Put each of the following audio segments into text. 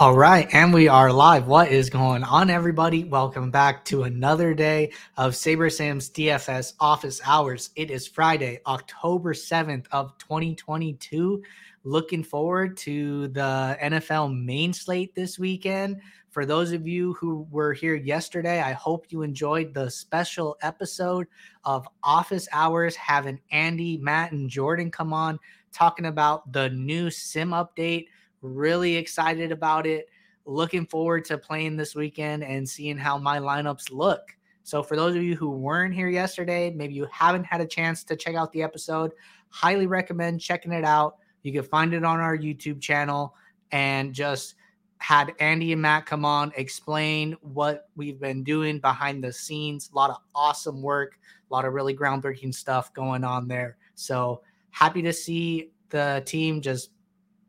All right, and we are live. What is going on, everybody? Welcome back to another day of Saber Sam's DFS office hours. It is Friday, October 7th of 2022. Looking forward to the NFL main slate this weekend. For those of you who were here yesterday, I hope you enjoyed the special episode of Office Hours, having Andy, Matt, and Jordan come on, talking about the new sim update. Really excited about it. Looking forward to playing this weekend and seeing how my lineups look. So for those of you who weren't here yesterday, maybe you haven't had a chance to check out the episode, highly recommend checking it out. You can find it on our YouTube channel, and just had Andy and Matt come on, explain what we've been doing behind the scenes. A lot of awesome work, a lot of really groundbreaking stuff going on there. So happy to see the team just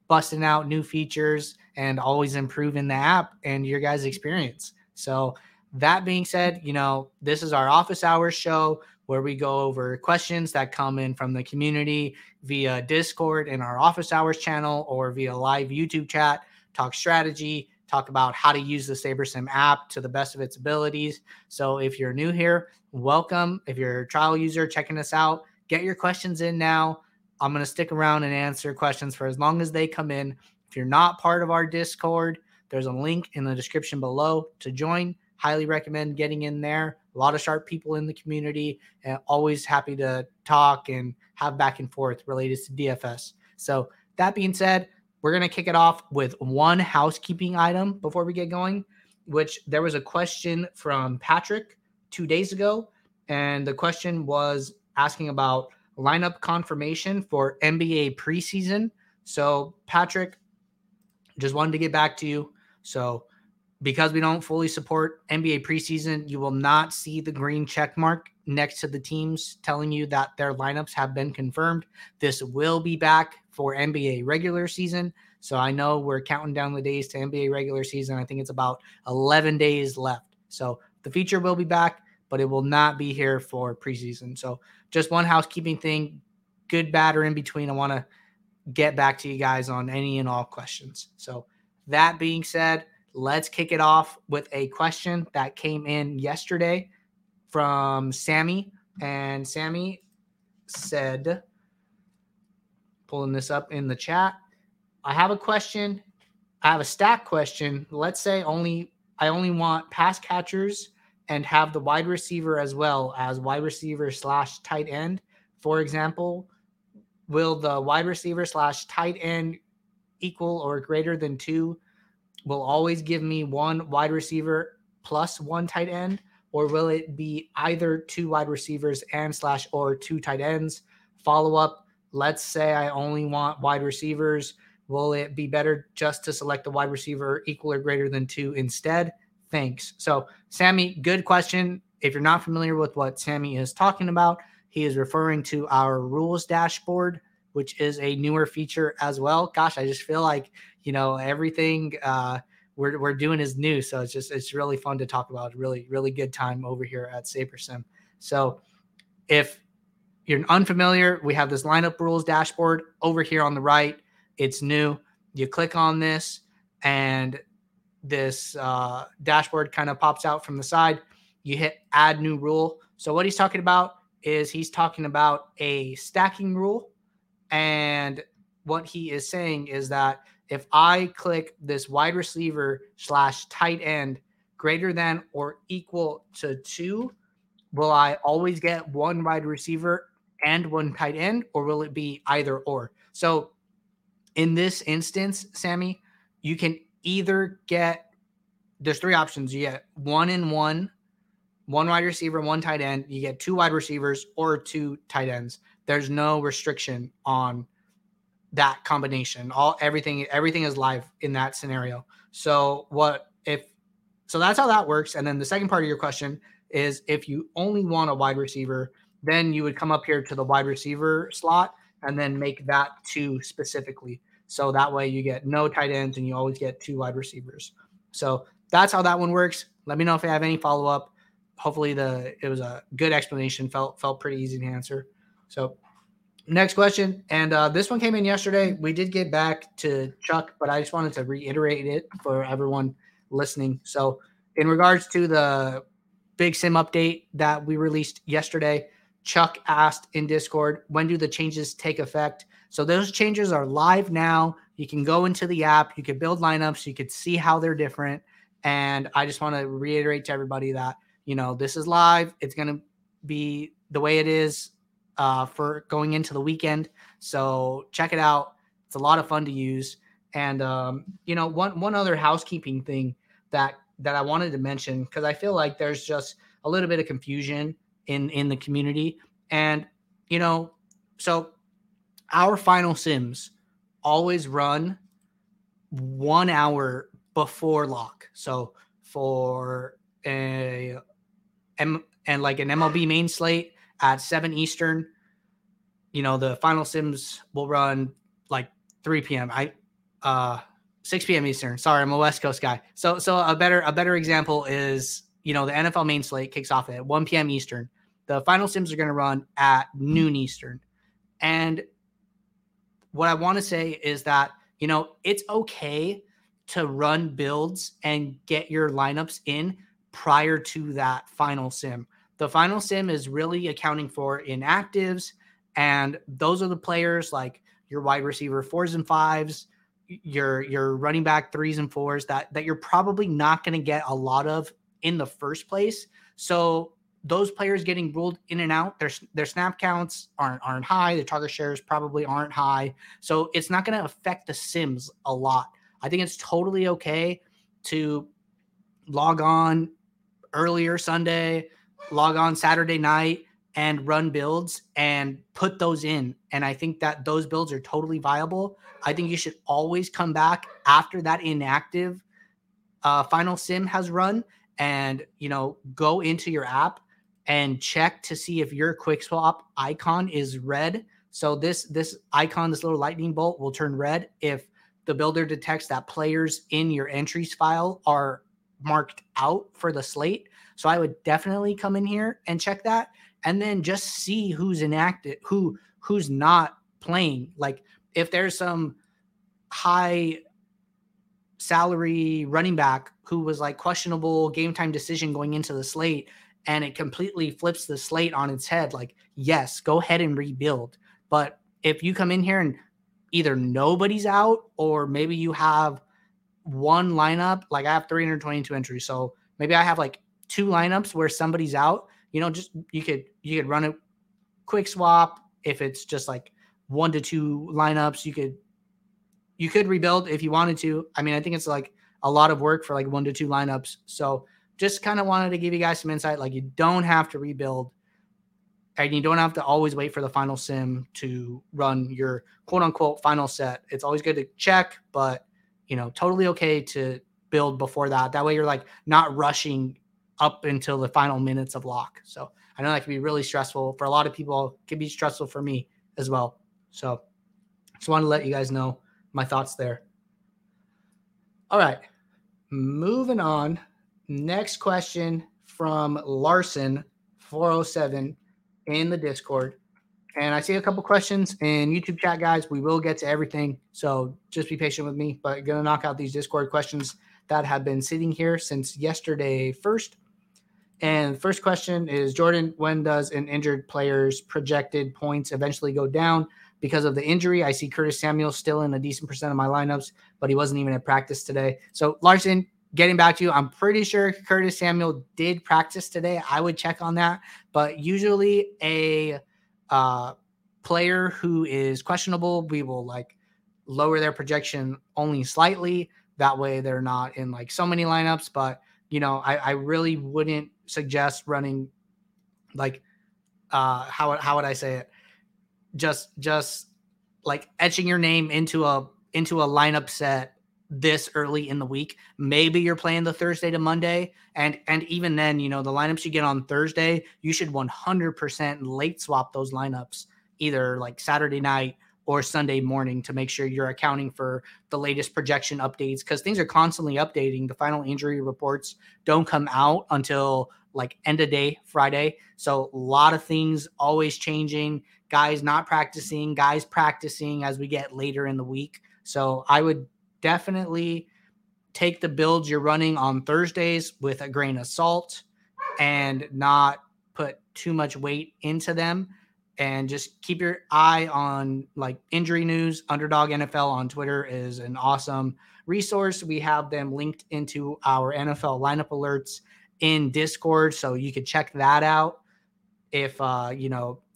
busting out new features and always improving the app and your guys' experience. So that being said, you know, this is our office hours show where we go over questions that come in from the community via Discord in our office hours channel or via live YouTube chat, talk strategy, talk about how to use the SaberSim app to the best of its abilities. So if you're new here, welcome. If you're a trial user checking us out, get your questions in now. I'm going to stick around and answer questions for as long as they come in. If you're not part of our Discord, there's a link in the description below to join. Highly recommend getting in there. A lot of sharp people in the community, and always happy to talk and have back and forth related to DFS. So that being said, we're going to kick it off with one housekeeping item before we get going, which there was a question from Patrick 2 days ago. And the question was asking about lineup confirmation for NBA preseason. So Patrick, just wanted to get back to you. So because we don't fully support NBA preseason, you will not see the green check mark next to the teams telling you that their lineups have been confirmed. This will be back for NBA regular season. So I know we're counting down the days to NBA regular season. I think it's about 11 days left. So the feature will be back, but it will not be here for preseason. So just one housekeeping thing, good, bad, or in between. I want to get back to you guys on any and all questions. So that being said, let's kick it off with a question that came in yesterday from Sammy. And Sammy said, pulling this up in the chat, I have a question. I have a stack question. Let's say I only want pass catchers and have the wide receiver as well as wide receiver / tight end. For example, will the wide receiver / tight end equal or greater than 2 will always give me 1 wide receiver plus 1 tight end, or will it be either 2 wide receivers and / or 2 tight ends? Follow up, let's say I only want wide receivers. Will it be better just to select the wide receiver equal or greater than 2 instead? Thanks. So Sammy, good question. If you're not familiar with what Sammy is talking about, he is referring to our rules dashboard, which is a newer feature as well. Gosh, I just feel like, you know, everything we're doing is new. So it's really fun to talk about. Really, really good time over here at SaberSim. So if you're unfamiliar, we have this lineup rules dashboard over here on the right. It's new. You click on this and this dashboard kind of pops out from the side. You hit add new rule. So what he's talking about is he's talking about a stacking rule. And what he is saying is that if I click this wide receiver / tight end greater than or equal to 2, will I always get 1 wide receiver and 1 tight end, or will it be either or? So in this instance, Sammy, you can either get, there's 3 options. You get 1 wide receiver, 1 tight end. You get 2 wide receivers or 2 tight ends. There's no restriction on that combination. Everything is live in that scenario. So that's how that works. And then the second part of your question is if you only want a wide receiver, then you would come up here to the wide receiver slot and then make that 2 specifically. So that way you get no tight ends and you always get 2 wide receivers. So that's how that one works. Let me know if you have any follow-up. Hopefully it was a good explanation. Felt pretty easy to answer. So Next question. And this one came in yesterday. We did get back to Chuck, but I just wanted to reiterate it for everyone listening. So in regards to the big sim update that we released yesterday, Chuck asked in Discord, when do the changes take effect? So those changes are live now. You can go into the app. You can build lineups. You could see how they're different. And I just want to reiterate to everybody that, you know, this is live. It's going to be the way it is for going into the weekend. So check it out. It's a lot of fun to use. And, you know, one other housekeeping thing that I wanted to mention, because I feel like there's just a little bit of confusion in the community. And, you know, so our final sims always run 1 hour before lock. So for an MLB main slate at 7 Eastern, you know, the final sims will run like 3 p.m. 6 p.m. Eastern. Sorry, I'm a West Coast guy. So a better example is, you know, the NFL main slate kicks off at 1 p.m. Eastern. The final sims are going to run at noon Eastern. And what I want to say is that, you know, it's okay to run builds and get your lineups in prior to that final sim. The final sim is really accounting for inactives, and those are the players like your wide receiver 4s and 5s, your running back 3s and 4s that you're probably not going to get a lot of in the first place. So those players getting ruled in and out, their snap counts aren't high. Their target shares probably aren't high. So it's not going to affect the sims a lot. I think it's totally okay to log on earlier Sunday, log on Saturday night and run builds and put those in. And I think that those builds are totally viable. I think you should always come back after that inactive final sim has run and, you know, go into your app and check to see if your quick swap icon is red. So this icon, this little lightning bolt will turn red if the builder detects that players in your entries file are marked out for the slate. So I would definitely come in here and check that, and then just see who's inactive, who's not playing. Like if there's some high salary running back who was like questionable game time decision going into the slate, and it completely flips the slate on its head, like, yes, go ahead and rebuild. But if you come in here and either nobody's out, or maybe you have one lineup, like I have 322 entries. So maybe I have like 2 lineups where somebody's out, you know, just you could run a quick swap. If it's just like 1 to 2 lineups, you could rebuild if you wanted to. I mean, I think it's like a lot of work for like 1 to 2 lineups. So just kind of wanted to give you guys some insight. Like you don't have to rebuild and you don't have to always wait for the final sim to run your quote unquote final set. It's always good to check, but you know, totally okay to build before that. That way you're like not rushing up until the final minutes of lock. So I know that can be really stressful for a lot of people. It can be stressful for me as well. So just wanted to let you guys know my thoughts there. All right, moving on. Next question from Larson 407 in the Discord. And I see a couple questions in YouTube chat, guys. We will get to everything. So just be patient with me, but going to knock out these Discord questions that have been sitting here since yesterday first. And the first question is, Jordan, when does an injured player's projected points eventually go down because of the injury? I see Curtis Samuel still in a decent % of my lineups, but he wasn't even at practice today. So Larson, getting back to you, I'm pretty sure Curtis Samuel did practice today. I would check on that, but usually a player who is questionable, we will like lower their projection only slightly. That way they're not in like so many lineups, but you know, I really wouldn't suggest running like, how would I say it? Just like etching your name into a lineup set this early in the week. Maybe you're playing the Thursday to Monday. And even then, you know, the lineups you get on Thursday, you should 100% late swap those lineups either like Saturday night or Sunday morning to make sure you're accounting for the latest projection updates, because things are constantly updating. The final injury reports don't come out until like end of day Friday. So a lot of things always changing. guys not practicing, guys practicing as we get later in the week. So I would definitely take the builds you're running on Thursdays with a grain of salt and not put too much weight into them, and just keep your eye on like injury news. Underdog NFL on Twitter is an awesome resource. We have them linked into our NFL lineup alerts in Discord, so you could check that out if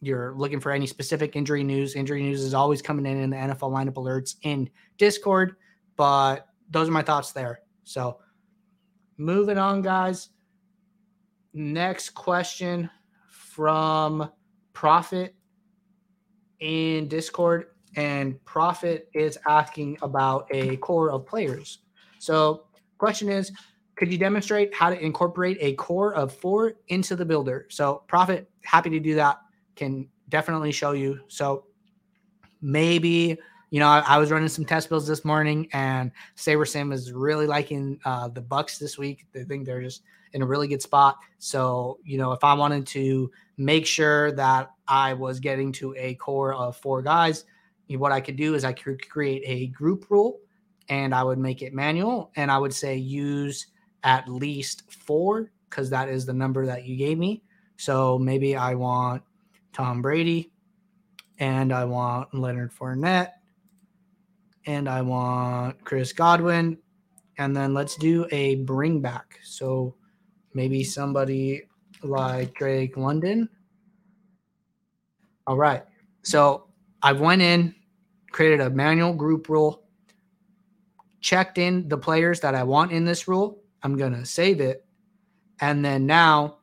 you're looking for any specific injury news. Injury news is always coming in the NFL lineup alerts in Discord, but those are my thoughts there. So moving on, guys. Next question from Prophet in Discord, and Prophet is asking about a core of players. So question is, could you demonstrate how to incorporate a core of four into the builder? So Prophet, happy to do that. Can definitely show you. So maybe, I was running some test builds this morning, and SaberSim is really liking the Bucks this week. They think they're just in a really good spot. So, if I wanted to make sure that I was getting to a core of four guys, what I could do is I could create a group rule, and I would make it manual, and I would say use at least four, because that is the number that you gave me. So maybe I want Tom Brady, and I want Leonard Fournette, and I want Chris Godwin, and then let's do a bring back. So maybe somebody like Drake London. All right. So I went in, created a manual group rule, checked in the players that I want in this rule. I'm going to save it. And then now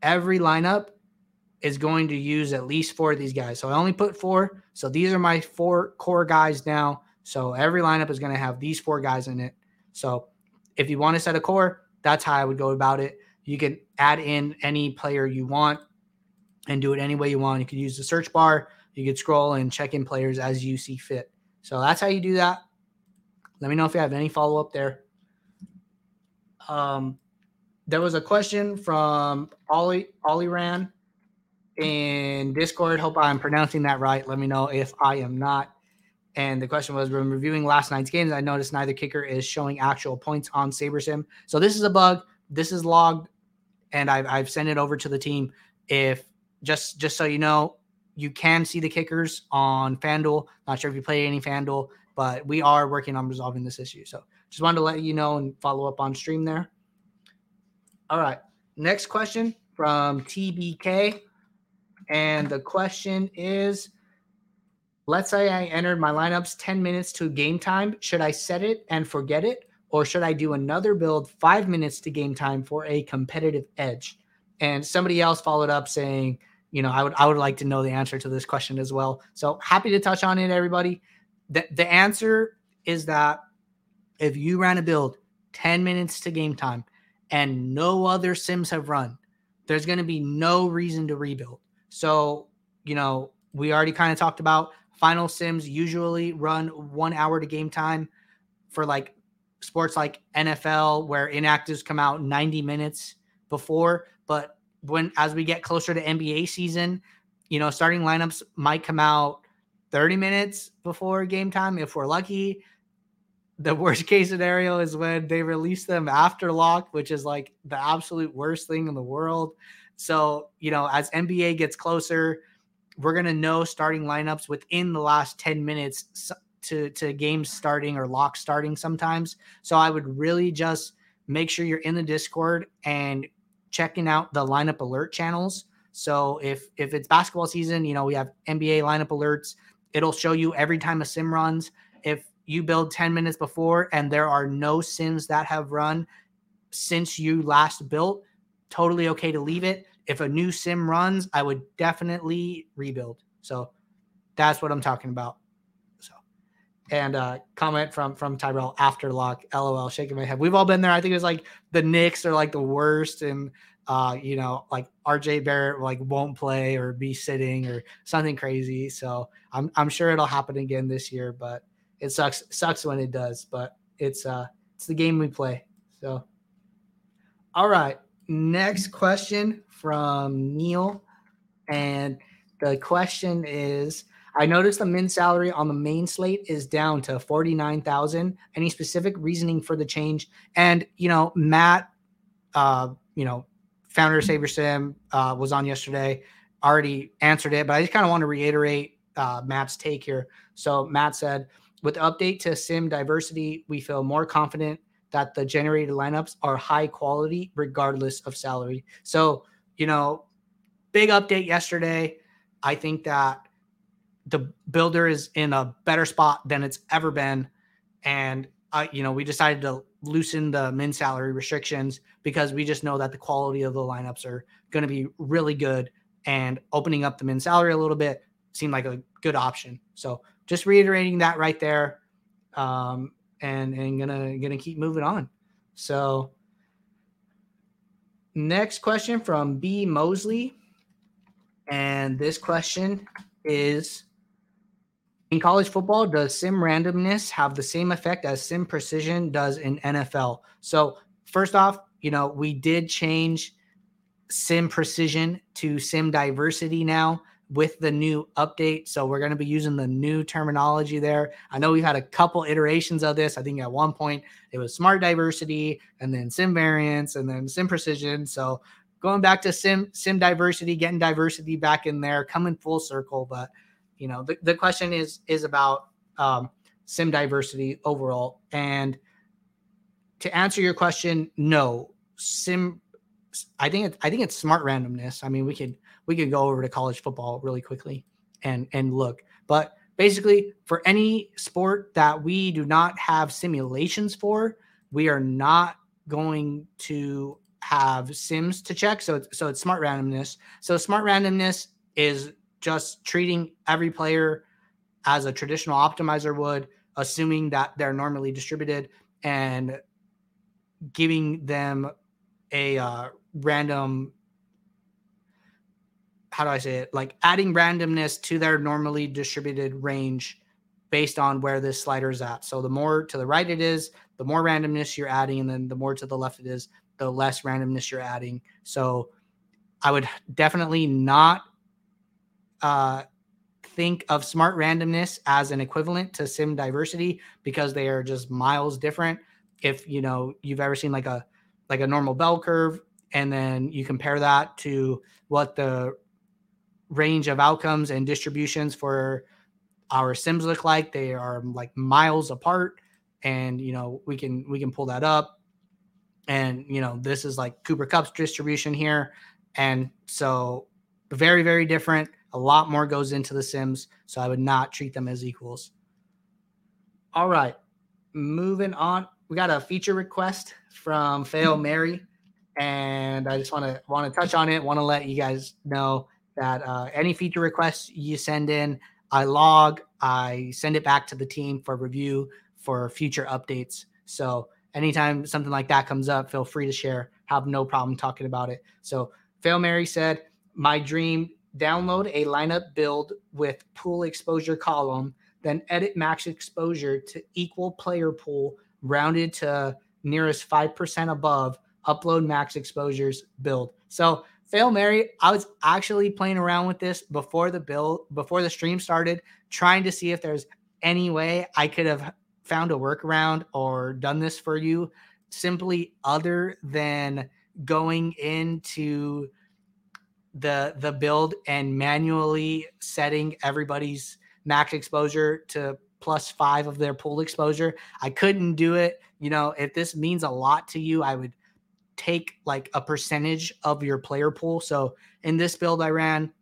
every lineup is going to use at least four of these guys. So I only put four. So these are my four core guys now. So every lineup is going to have these four guys in it. So if you want to set a core, that's how I would go about it. You can add in any player you want and do it any way you want. You could use the search bar. You could scroll and check in players as you see fit. So that's how you do that. Let me know if you have any follow-up there. There was a question from Oliran in Discord. Hope I'm pronouncing that right. Let me know if I am not. And the question was, when reviewing last night's games, I noticed neither kicker is showing actual points on SaberSim. So this is a bug. This is logged, and I've sent it over to the team. If just so you know, you can see the kickers on FanDuel. Not sure if you play any FanDuel, but we are working on resolving this issue. So just wanted to let you know and follow up on stream there. All right. Next question from TBK. And the question is, let's say I entered my lineups 10 minutes to game time. Should I set it and forget it, or should I do another build 5 minutes to game time for a competitive edge? And somebody else followed up saying, I would like to know the answer to this question as well. So happy to touch on it, everybody. The answer is that if you ran a build 10 minutes to game time and no other sims have run, there's going to be no reason to rebuild. So, we already kind of talked about final sims usually run 1 hour to game time for like sports like NFL, where inactives come out 90 minutes before. But as we get closer to NBA season, starting lineups might come out 30 minutes before game time if we're lucky. The worst case scenario is when they release them after lock, which is like the absolute worst thing in the world. So, as NBA gets closer, we're going to know starting lineups within the last 10 minutes to games starting or lock starting sometimes. So I would really just make sure you're in the Discord and checking out the lineup alert channels. So if it's basketball season, we have NBA lineup alerts. It'll show you every time a sim runs. If you build 10 minutes before and there are no sims that have run since you last built, totally okay to leave it. If a new sim runs, I would definitely rebuild. So that's what I'm talking about. So, and comment from Tyrell after lock, LOL, shaking my head. We've all been there. I think it was like the Knicks are like the worst, and like RJ Barrett like won't play or be sitting or something crazy. So I'm sure it'll happen again this year, but it sucks when it does. But it's the game we play. So all right. Next question from Neil, and The question is, I noticed the min salary on the main slate is down to $49,000. Any specific reasoning for the change? And, you know, Matt, founder of SaberSim, was on yesterday, already answered it, but I just kind of want to reiterate Matt's take here. So Matt said, with the update to sim diversity, we feel more confident that the generated lineups are high quality regardless of salary. So, you know, big update yesterday. I think that the builder is in a better spot than it's ever been. And, we decided to loosen the min salary restrictions because we just know that the quality of the lineups are going to be really good, and opening up the min salary a little bit seemed like a good option. So just reiterating that right there. And gonna keep moving on. So next question from B Mosley. And this question is, in college football, does sim randomness have the same effect as sim precision does in NFL? So first off, we did change sim precision to sim diversity now with the new update. So we're going to be using the new terminology there. I know we've had a couple iterations of this. I think at one point it was smart diversity, and then sim variance, and then sim precision. So going back to sim diversity, getting diversity back in there, coming full circle. But, the question is about sim diversity overall. And to answer your question, no. I think it's smart randomness. I mean, we could go over to college football really quickly and look. But basically, for any sport that we do not have simulations for, we are not going to have sims to check. So it's smart randomness. So smart randomness is just treating every player as a traditional optimizer would, assuming that they're normally distributed, and giving them a random, how do I say it? Like adding randomness to their normally distributed range based on where this slider is at. So the more to the right it is, the more randomness you're adding. And then the more to the left it is, the less randomness you're adding. So I would definitely not think of smart randomness as an equivalent to sim diversity, because they are just miles different. If, you've ever seen like a normal bell curve, and then you compare that to what the range of outcomes and distributions for our sims look like, they are like miles apart. And, we can pull that up, and, this is like Cooper Kupp's distribution here. And so very, very different. A lot more goes into the sims. So I would not treat them as equals. All right, moving on. We got a feature request from Fail Mary, and I just want to touch on it. Want to let you guys know that any feature requests you send in, I send it back to the team for review for future updates. So anytime something like that comes up, feel free to share. Have no problem talking about it. So Fail Mary said, my dream, download a lineup build with pool exposure column, then edit max exposure to equal player pool rounded to nearest 5% above, upload max exposures build. So Fail Mary, I was actually playing around with this before the stream started, trying to see if there's any way I could have found a workaround or done this for you simply other than going into the build and manually setting everybody's max exposure to +5 of their pool exposure. I couldn't do it. If this means a lot to you, I would take like a percentage of your player pool. So in this build I ran,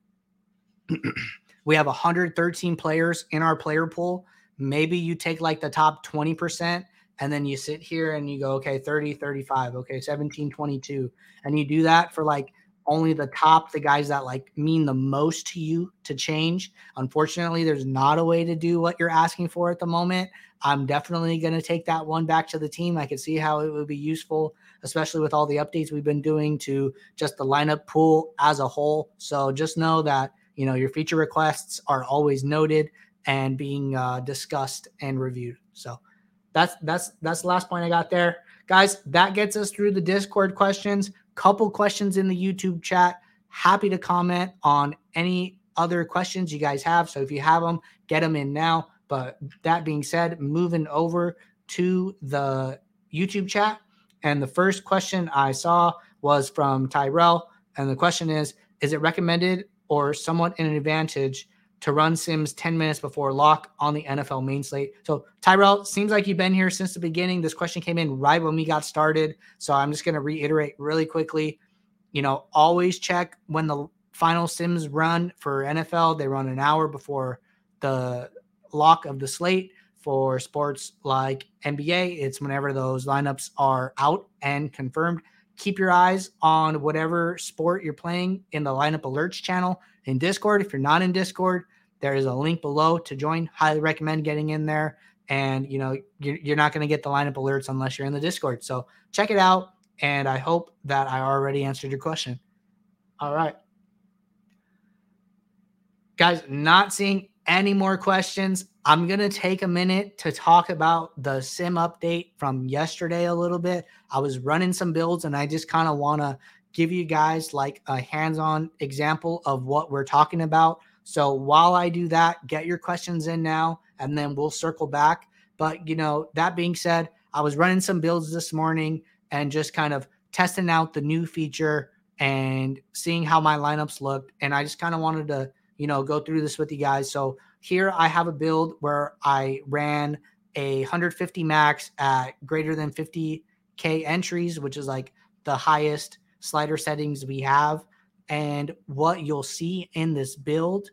we have 113 players in our player pool. Maybe you take like the top 20%, and then you sit here and you go, okay, 30, 35, okay, 17, 22. And you do that for like only the top, the guys that like mean the most to you to change. Unfortunately, there's not a way to do what you're asking for at the moment. I'm definitely going to take that one back to the team. I could see how it would be useful, especially with all the updates we've been doing to just the lineup pool as a whole. So just know that, your feature requests are always noted and being discussed and reviewed. So that's the last point I got there. Guys, that gets us through the Discord questions. Couple questions in the YouTube chat. Happy to comment on any other questions you guys have. So if you have them, get them in now. But that being said, moving over to the YouTube chat. And the first question I saw was from Tyrell. And the question is it recommended or somewhat an advantage to run Sims 10 minutes before lock on the NFL main slate? So Tyrell, seems like you've been here since the beginning. This question came in right when we got started. So I'm just going to reiterate really quickly, you know, always check when the final Sims run for NFL. They run an hour before the lock of the slate. For sports like NBA, it's whenever those lineups are out and confirmed. Keep your eyes on whatever sport you're playing in the lineup alerts channel in Discord. If you're not in Discord, there is a link below to join. Highly recommend getting in there. And, you know, you're not going to get the lineup alerts unless you're in the Discord. So check it out. And I hope that I already answered your question. All right. Guys, not seeing any more questions. I'm going to take a minute to talk about the sim update from yesterday a little bit. I was running some builds and I just kind of want to give you guys like a hands-on example of what we're talking about. So while I do that, get your questions in now and then we'll circle back. But, you know, that being said, I was running some builds this morning and just kind of testing out the new feature and seeing how my lineups looked. And I just kind of wanted to, you know, go through this with you guys. So here I have a build where I ran a 150 max at greater than 50K entries, which is like the highest slider settings we have. And what you'll see in this build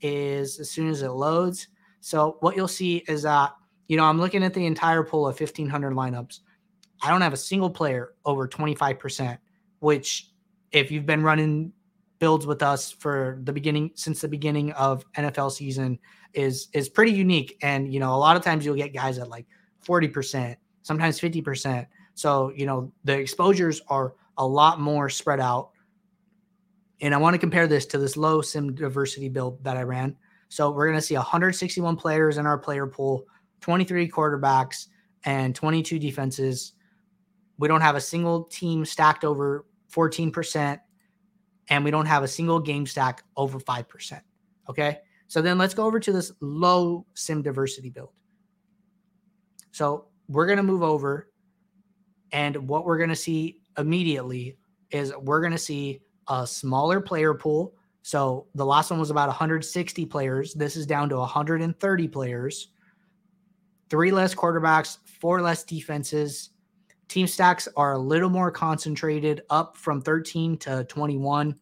is as soon as it loads. So what you'll see is that, you know, I'm looking at the entire pool of 1,500 lineups. I don't have a single player over 25%, which if you've been running builds with us for the beginning, since the beginning of NFL season, is pretty unique. And, you know, a lot of times you'll get guys at like 40%, sometimes 50%. So, you know, the exposures are a lot more spread out. And I want to compare this to this low sim diversity build that I ran. So we're going to see 161 players in our player pool, 23 quarterbacks and 22 defenses. We don't have a single team stacked over 14%. And we don't have a single game stack over 5%. Okay. So then let's go over to this low sim diversity build. So we're going to move over, and what we're going to see immediately is we're going to see a smaller player pool. So the last one was about 160 players. This is down to 130 players, 3 less quarterbacks, 4 less defenses. Team stacks are a little more concentrated, up from 13 to 21,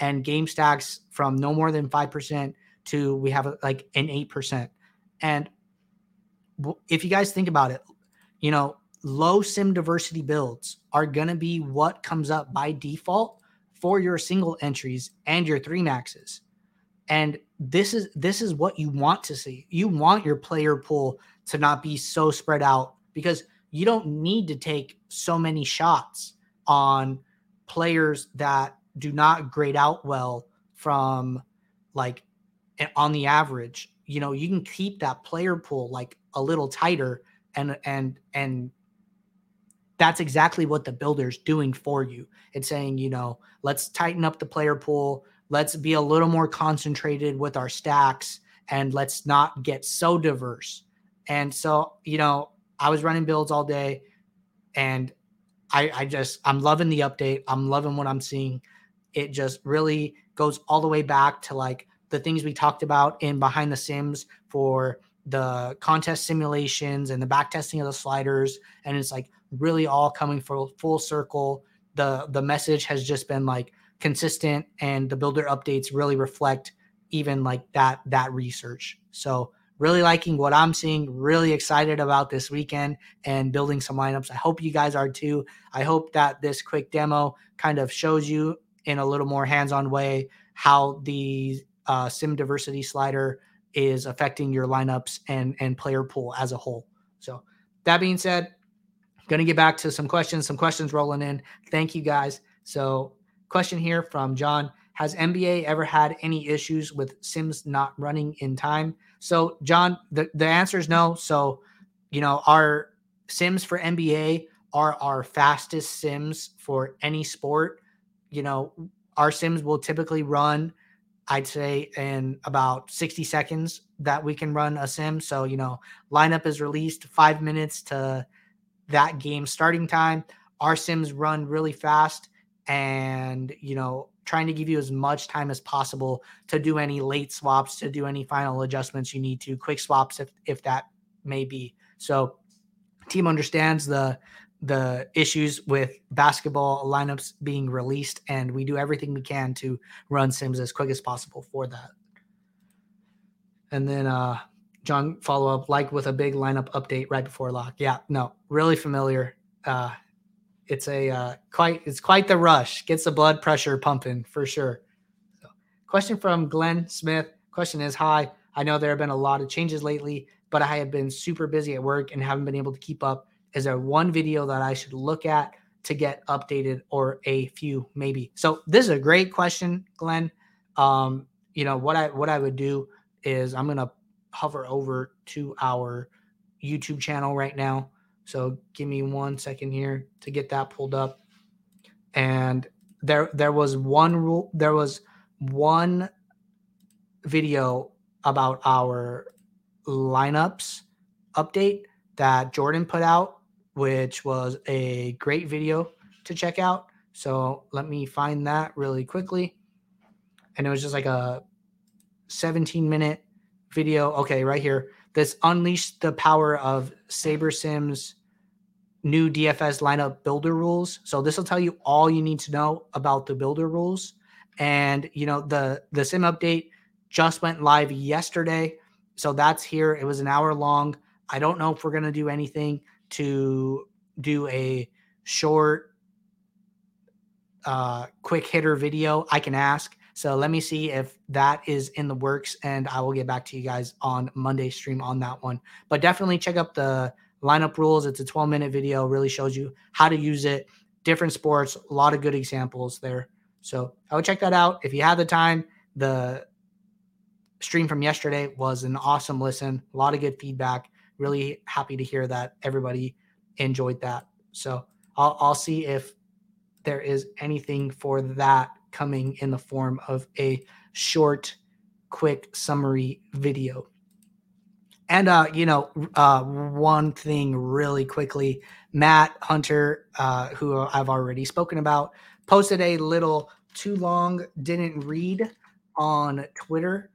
and game stacks from no more than 5% to we have like an 8%. And if you guys think about it, you know, low sim diversity builds are going to be what comes up by default for your single entries and your 3 maxes. And this is what you want to see. You want your player pool to not be so spread out, because you don't need to take so many shots on players that do not grade out well from like on the average. You know, you can keep that player pool like a little tighter, and that's exactly what the builder's doing for you. It's saying, you know, let's tighten up the player pool. Let's be a little more concentrated with our stacks, and let's not get so diverse. And so, you know, I was running builds all day, and I'm loving the update. I'm loving what I'm seeing. It just really goes all the way back to like the things we talked about in Behind the Sims for the contest simulations and the back testing of the sliders. And it's like really all coming full circle. The message has just been like consistent, and the builder updates really reflect even like that research. So really liking what I'm seeing, really excited about this weekend and building some lineups. I hope you guys are too. I hope that this quick demo kind of shows you in a little more hands-on way how the sim diversity slider is affecting your lineups and player pool as a whole. So that being said, I'm going to get back to some questions rolling in. Thank you guys. So question here from John. Has NBA ever had any issues with sims not running in time? So, John, the answer is no. So, you know, our sims for NBA are our fastest sims for any sport. You know, our sims will typically run I'd say in about 60 seconds that we can run a sim. So, you know, lineup is released 5 minutes to that game starting time. Our sims run really fast and, you know, trying to give you as much time as possible to do any late swaps, to do any final adjustments you need to, quick swaps if that may be. So team understands the issues with basketball lineups being released, and we do everything we can to run sims as quick as possible for that. And then John, follow up, like with a big lineup update right before lock. Yeah, no, really familiar. It's quite the rush. Gets the blood pressure pumping for sure. So, question from Glenn Smith. Question is, hi, I know there have been a lot of changes lately, but I have been super busy at work and haven't been able to keep up. Is there one video that I should look at to get updated, or a few maybe? So this is a great question, Glenn. You know, what I would do is I'm going to hover over to our YouTube channel right now. So give me 1 second here to get that pulled up. And there was one video about our lineups update that Jordan put out, which was a great video to check out. So let me find that really quickly. And it was just like a 17-minute video. Okay, right here. This unleashed the power of SaberSim's new DFS lineup builder rules. So this will tell you all you need to know about the builder rules. And, you know, the sim update just went live yesterday. So that's here. It was an hour long. I don't know if we're going to do anything to do a short, quick hitter video. I can ask. So let me see if that is in the works, and I will get back to you guys on Monday's stream on that one. But definitely check out the lineup rules. It's a 12-minute video. Really shows you how to use it. Different sports. A lot of good examples there. So I would check that out. If you have the time, the stream from yesterday was an awesome listen. A lot of good feedback. Really happy to hear that everybody enjoyed that. So I'll see if there is anything for that coming in the form of a short, quick summary video. And, one thing really quickly, Matt Hunter, who I've already spoken about, posted a little too long, didn't read on Twitter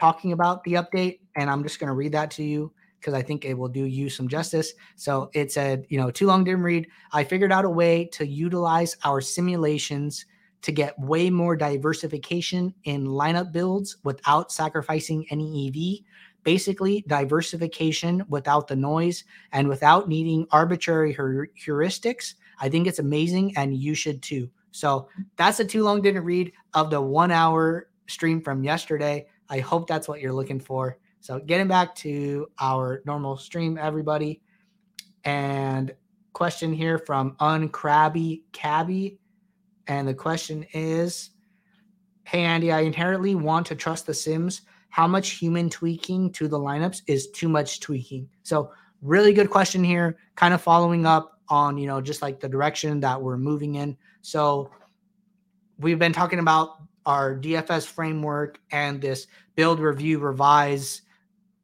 talking about the update. And I'm just going to read that to you, because I think it will do you some justice. So it said, you know, too long didn't read. I figured out a way to utilize our simulations to get way more diversification in lineup builds without sacrificing any EV. Basically, diversification without the noise and without needing arbitrary heuristics. I think it's amazing, and you should too. So that's a too long didn't read of the 1 hour stream from yesterday. I hope that's what you're looking for. So getting back to our normal stream, everybody. And question here from Uncrabby Cabby. And the question is, hey, Andy, I inherently want to trust the sims. How much human tweaking to the lineups is too much tweaking? So really good question here, kind of following up on, you know, just like the direction that we're moving in. So we've been talking about our DFS framework and this build, review, revise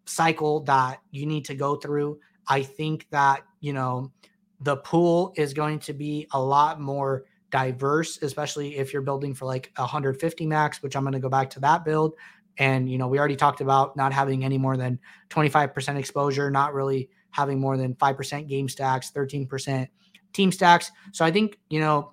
cycle that you need to go through. I think that, you know, the pool is going to be a lot more diverse, especially if you're building for like 150 max, which I'm going to go back to that build. And, you know, we already talked about not having any more than 25% exposure, not really having more than 5% game stacks, 13% team stacks. So I think, you know,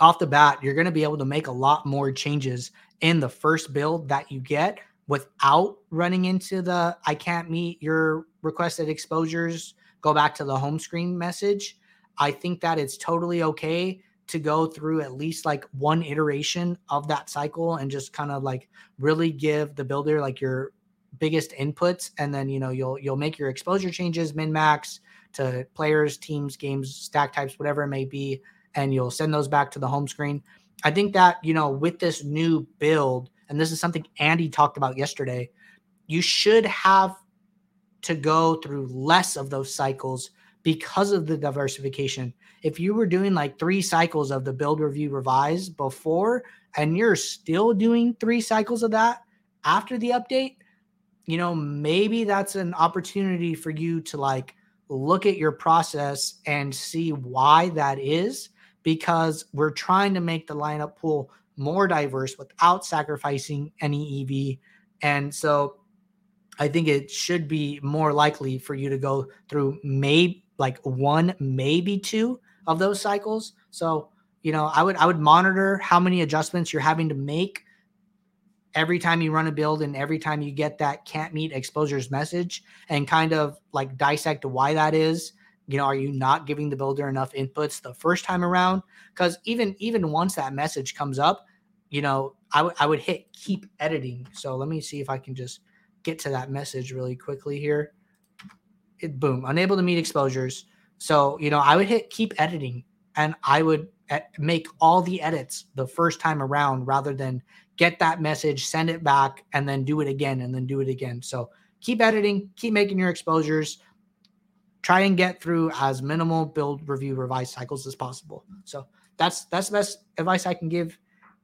off the bat, you're going to be able to make a lot more changes in the first build that you get without running into the, I can't meet your requested exposures, go back to the home screen message. I think that it's totally okay to go through at least like one iteration of that cycle and just kind of like really give the builder like your biggest inputs. And then, you know, you'll make your exposure changes, min max to players, teams, games, stack types, whatever it may be. And you'll send those back to the home screen. I think that, you know, with this new build, and this is something Andy talked about yesterday, you should have to go through less of those cycles because of the diversification. If you were doing like 3 cycles of the build, review, revise before, and you're still doing 3 cycles of that after the update, you know, maybe that's an opportunity for you to like look at your process and see why that is, because we're trying to make the lineup pool more diverse without sacrificing any EV. And so I think it should be more likely for you to go through maybe like 1, maybe 2 of those cycles. So, you know, I would monitor how many adjustments you're having to make every time you run a build and every time you get that can't meet exposures message, and kind of like dissect why that is. You know, are you not giving the builder enough inputs the first time around? Because even once that message comes up, you know, I would hit keep editing. So let me see if I can just get to that message really quickly here. Boom, unable to meet exposures. So, you know, I would hit keep editing, and I would make all the edits the first time around rather than get that message, send it back, and then do it again, and then do it again. So keep editing, keep making your exposures. Try and get through as minimal build, review, revise cycles as possible. So that's the best advice I can give.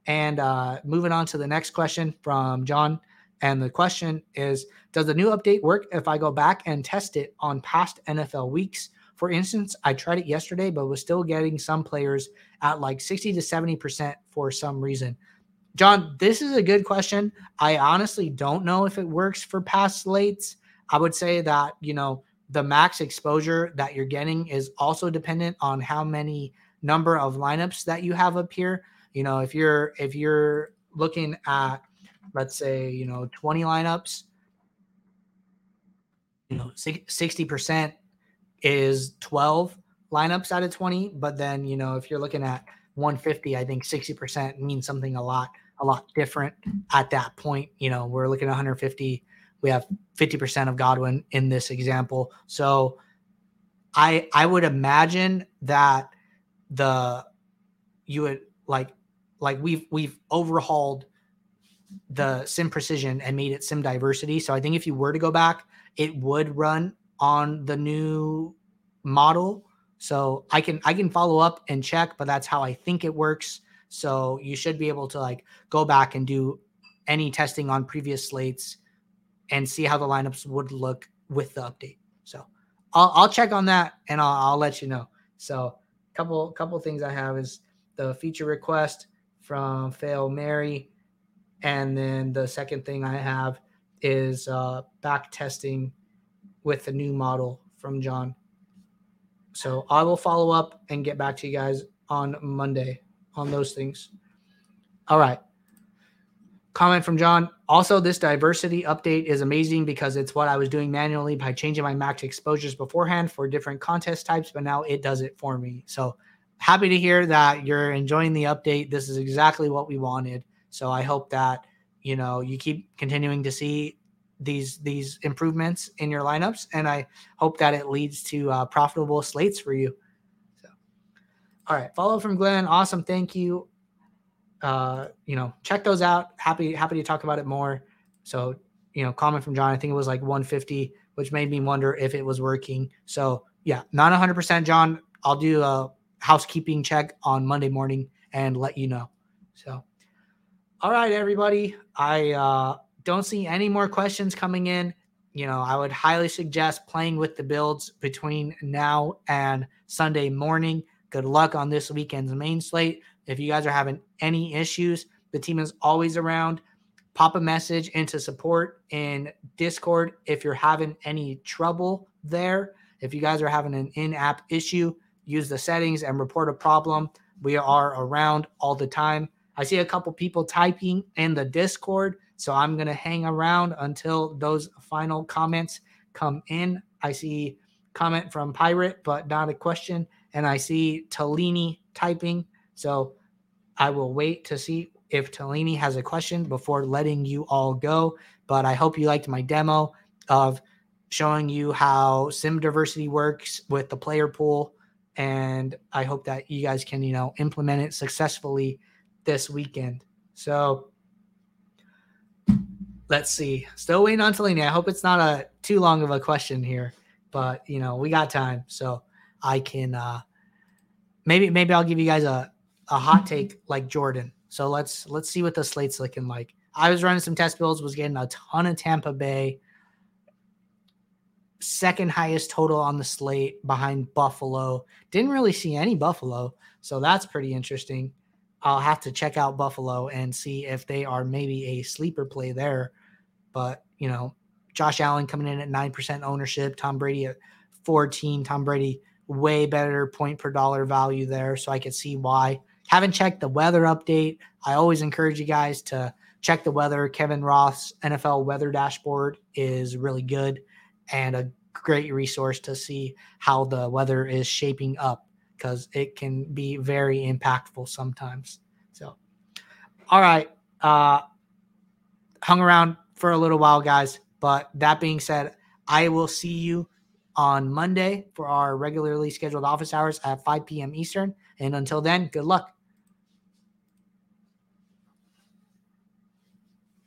And moving on to the next question from John. And the question is, does the new update work if I go back and test it on past NFL weeks? For instance, I tried it yesterday, but was still getting some players at like 60 to 70% for some reason. John, this is a good question. I honestly don't know if it works for past slates. I would say that, you know, the max exposure that you're getting is also dependent on how many number of lineups that you have up here. You know, if you're looking at, let's say, you know, 20 lineups, you know, 60% is 12 lineups out of 20. But then, you know, if you're looking at 150, I think 60% means something a lot different at that point. You know, we're looking at 150. We have 50% of Godwin in this example. So I would imagine that we've overhauled the sim precision and made it sim diversity. So I think if you were to go back, it would run on the new model. So I can follow up and check, but that's how I think it works. So you should be able to like go back and do any testing on previous slates and see how the lineups would look with the update. So I'll check on that, and I'll let you know. So couple things I have is the feature request from Fail Mary. And then the second thing I have is back testing with the new model from John. So I will follow up and get back to you guys on Monday on those things. All right. Comment from John. Also, this diversity update is amazing because it's what I was doing manually by changing my max exposures beforehand for different contest types, but now it does it for me. So happy to hear that you're enjoying the update. This is exactly what we wanted. So I hope that, you know, you keep continuing to see these improvements in your lineups, and I hope that it leads to profitable slates for you. So, all right. Follow from Glenn. Awesome. Thank you. You know, check those out. Happy to talk about it more. So, you know, comment from John, I think it was like 150, which made me wonder if it was working. So yeah, not 100%, John. I'll do a housekeeping check on Monday morning and let you know. So, all right, everybody. I don't see any more questions coming in. You know, I would highly suggest playing with the builds between now and Sunday morning. Good luck on this weekend's main slate. If you guys are having any issues, the team is always around. Pop a message into support in Discord if you're having any trouble there. If you guys are having an in-app issue, use the settings and report a problem. We are around all the time. I see a couple people typing in the Discord, so I'm going to hang around until those final comments come in. I see comment from Pirate, but not a question. And I see Tellini typing. So I will wait to see if Tellini has a question before letting you all go. But I hope you liked my demo of showing you how sim diversity works with the player pool. And I hope that you guys can, you know, implement it successfully this weekend. So let's see. Still waiting on Tellini. I hope it's not too long of a question here, but, you know, we got time. So I can maybe I'll give you guys a hot take like Jordan. So let's see what the slate's looking like. I was running some test builds, was getting a ton of Tampa Bay. Second highest total on the slate behind Buffalo. Didn't really see any Buffalo, so that's pretty interesting. I'll have to check out Buffalo and see if they are maybe a sleeper play there. But, you know, Josh Allen coming in at 9% ownership, Tom Brady at 14. Tom Brady way better point per dollar value there, so I could see why. Haven't checked the weather update. I always encourage you guys to check the weather. Kevin Roth's NFL weather dashboard is really good and a great resource to see how the weather is shaping up, because it can be very impactful sometimes. So, all right. Hung around for a little while, guys. But that being said, I will see you on Monday for our regularly scheduled office hours at 5 p.m. Eastern. And until then, good luck.